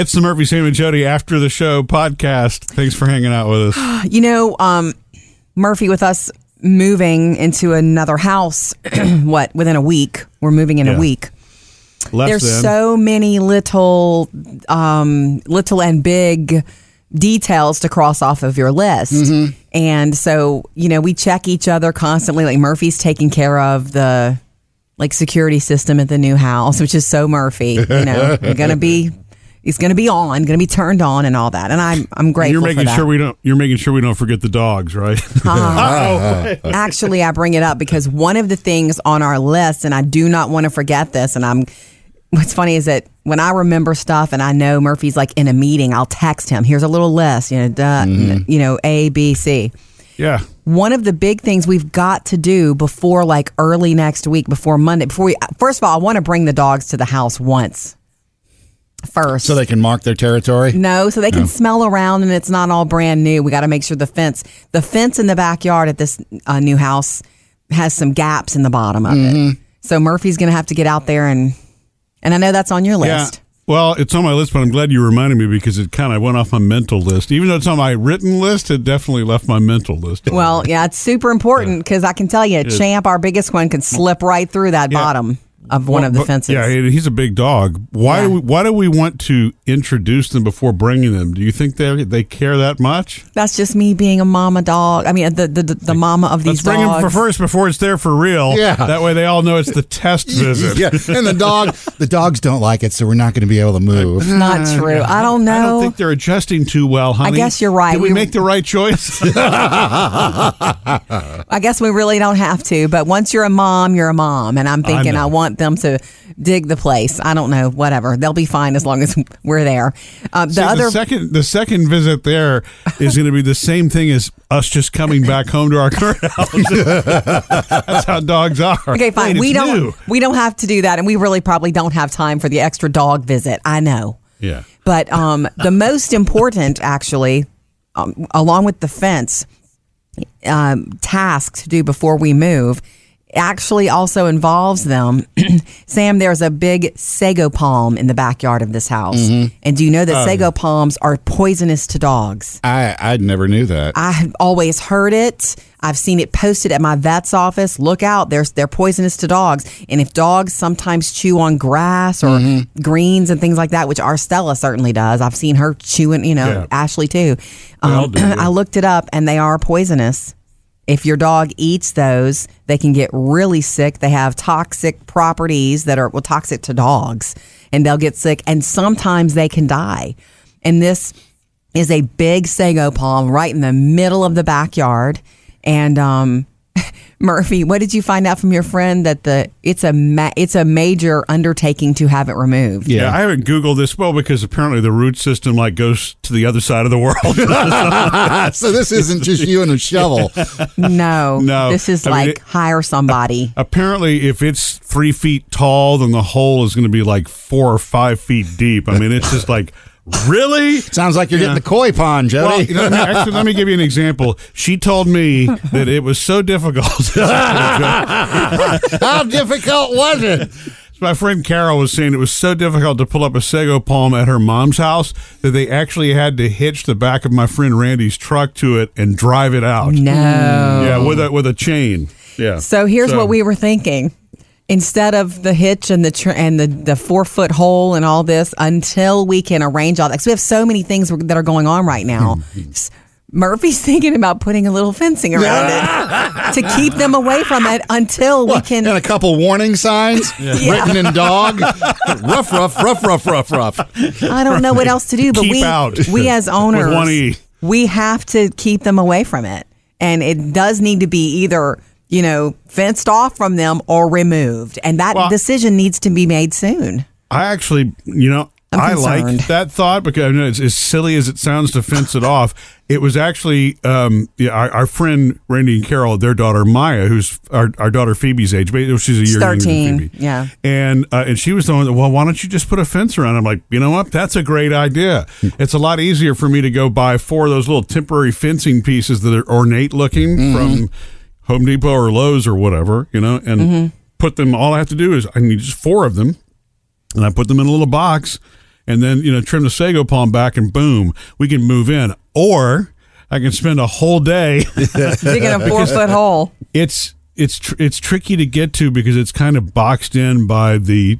It's the Murphy, Sam, and Jody After the Show podcast. Thanks for hanging out with us. You know, Murphy, with us moving into another house, within a week? We're moving in a week. There's so many little and big details to cross off of your list. Mm-hmm. And so, you know, we check each other constantly. Like Murphy's taking care of the security system at the new house, which is so Murphy, you know, he's going to be turned on and all that. And I'm grateful for that. You're making sure we don't forget the dogs, right? Actually, I bring it up because one of the things on our list, and I do not want to forget this, and what's funny is that when I remember stuff and I know Murphy's like in a meeting, I'll text him. Here's a little list, you know, you know, A, B, C. Yeah. One of the big things we've got to do before early next week, before Monday, first of all, I want to bring the dogs to the house once. First. So they can mark their territory? No, so they can smell around and it's not all brand new. We got to make sure the fence in the backyard at this new house has some gaps in the bottom of it. So Murphy's going to have to get out there and I know that's on your list. Yeah. Well, it's on my list, but I'm glad you reminded me because it kind of went off my mental list. Even though it's on my written list, it definitely left my mental list. Well, yeah, it's super important because I can tell you, Champ, our biggest one, can slip right through that bottom of one of the fences. Yeah, he's a big dog. Why do we want to introduce them before bringing them? Do you think they care that much? That's just me being a mama dog. I mean, the mama of these dogs. Let's bring them first before it's there for real. Yeah. That way they all know it's the test visit. Yeah. And the dogs don't like it, so we're not going to be able to move. Not true. I don't know. I don't think they're adjusting too well, honey. I guess you're right. Did we make the right choice? I guess we really don't have to, but once you're a mom, and I'm thinking I want them to dig the place. I don't know, whatever. They'll be fine as long as we're there. The second visit there is going to be the same thing as us just coming back home to our current house. That's how dogs are. Okay, fine. We don't have to do that, and we really probably don't have time for the extra dog visit. I know. Yeah. But the most important, actually, along with the fence task to do before we move, actually also involves them. Sam, there's a big sago palm in the backyard of this house. Mm-hmm. And do you know that sago palms are poisonous to dogs? I never knew that. I've always heard it. I've seen it posted at my vet's office. Look out, they're poisonous to dogs. And if dogs sometimes chew on grass or greens and things like that, which our Stella certainly does. I've seen her chewing, Ashley too. I looked it up and they are poisonous. If your dog eats those, they can get really sick. They have toxic properties that are toxic to dogs, and they'll get sick, and sometimes they can die. And this is a big sago palm right in the middle of the backyard. And Murphy, what did you find out from your friend that it's a major undertaking to have it removed? Yeah, I haven't Googled this because apparently the root system goes to the other side of the world. So this isn't just you and a shovel. No. This is hire somebody. Apparently, if it's 3 feet tall, then the hole is going to be 4 or 5 feet deep. I mean, it's just really? Sounds like you're getting the koi pond, Jody. Well, let me give you an example. She told me that it was so difficult. How difficult was it? My friend Carol was saying it was so difficult to pull up a sago palm at her mom's house that they actually had to hitch the back of my friend Randy's truck to it and drive it out. No. Yeah, with a chain. Yeah. So here's what we were thinking. Instead of the hitch and the 4 foot hole and all this, until we can arrange all that, because we have so many things that are going on right now. Murphy's thinking about putting a little fencing around it to keep them away from it until we can. And a couple warning signs written in dog. Rough, rough, rough, rough, rough, rough. I don't know what else to do, but we as owners, we have to keep them away from it, and it does need to be either, you know, fenced off from them or removed. And that decision needs to be made soon. I actually, I like that thought because as silly as it sounds to fence it off. It was actually our friend Randy and Carol, their daughter Maya, who's our daughter Phoebe's age. She's a year younger than Phoebe. Yeah. And she was the one that, why don't you just put a fence around? I'm like, you know what? That's a great idea. It's a lot easier for me to go buy 4 of those little temporary fencing pieces that are ornate looking from Home Depot or Lowe's or whatever, and put them. All I have to do is I need just 4 of them, and I put them in a little box, and then, you know, trim the sago palm back and boom, we can move in. Or I can spend a whole day digging a 4-foot hole. It's tricky to get to because it's kind of boxed in by the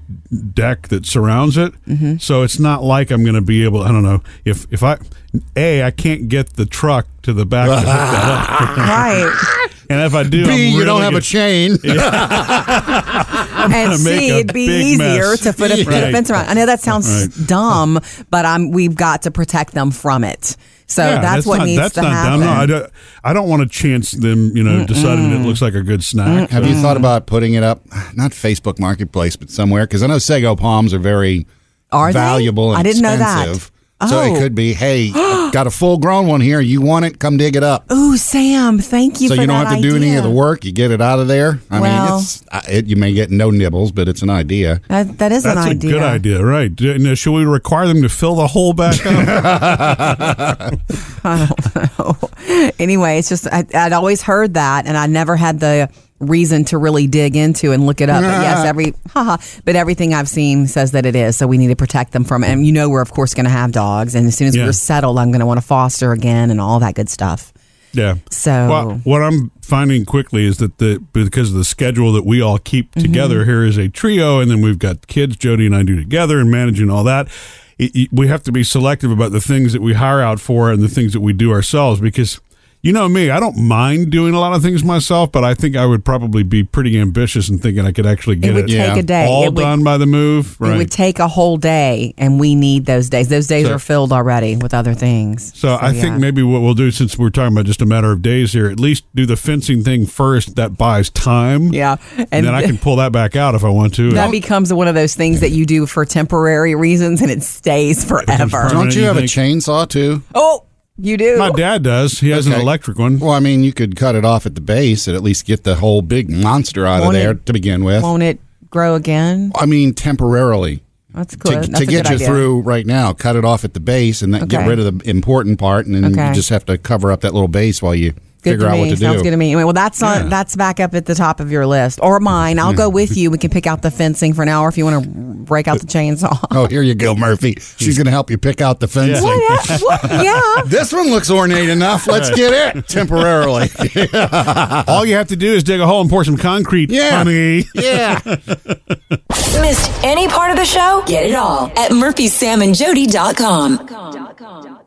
deck that surrounds it. Mm-hmm. So it's not like I'm going to be able. I don't know if I can't get the truck to the back to pick that up. Right. And if I do, you don't have a chain. Yeah. And C, it'd be easier to put a fence around. I know that sounds dumb, but we've got to protect them from it. So that's what needs to happen. That's not dumb. No, I don't want to chance them, deciding it looks like a good snack. Have you thought about putting it up, not Facebook Marketplace, but somewhere? Because I know sago palms are very valuable and expensive. I didn't know that. So it could be, hey, got a full-grown one here. You want it? Come dig it up. Ooh, Sam, thank you for that idea. So you don't have to do any of the work. You get it out of there. I mean, you may get no nibbles, but it's an idea. That's an idea. That's a good idea, right. Now, should we require them to fill the hole back up? I don't know. Anyway, it's just I'd always heard that, and I never had the reason to really dig into and look it up. But yes, everything I've seen says that it is, so we need to protect them from it. And we're of course going to have dogs, and as soon as we're settled, I'm going to want to foster again and all that good stuff. Yeah. So what I'm finding quickly is that because of the schedule that we all keep together, here is a trio, and then we've got kids Jody and I do together and managing all that. We have to be selective about the things that we hire out for and the things that we do ourselves, because you know me, I don't mind doing a lot of things myself, but I think I would probably be pretty ambitious in thinking I could actually get it would take a day by the move. Right. It would take a whole day, and we need those days. Those days are filled already with other things. So I think maybe what we'll do, since we're talking about just a matter of days here, at least do the fencing thing first. That buys time. Yeah. And then I can pull that back out if I want to. That becomes one of those things that you do for temporary reasons, and it stays forever. Don't you have a chainsaw, too? Oh! You do? My dad does. He has an electric one. Well, I mean, you could cut it off at the base and at least get the whole big monster out of there to begin with. Won't it grow again? I mean, temporarily. That's cool. That's to get you through right now, cut it off at the base and then get rid of the important part, and then you just have to cover up that little base while you figure out what to do. Sounds good to me. Anyway, well, that's back up at the top of your list. Or mine. I'll go with you. We can pick out the fencing for an hour if you want to break out the chainsaw. Oh, here you go, Murphy. She's going to help you pick out the fencing. Yeah. This one looks ornate enough. Let's get it temporarily. All you have to do is dig a hole and pour some concrete, honey. Yeah. Missed any part of the show? Get it all at murphysamandjody.com.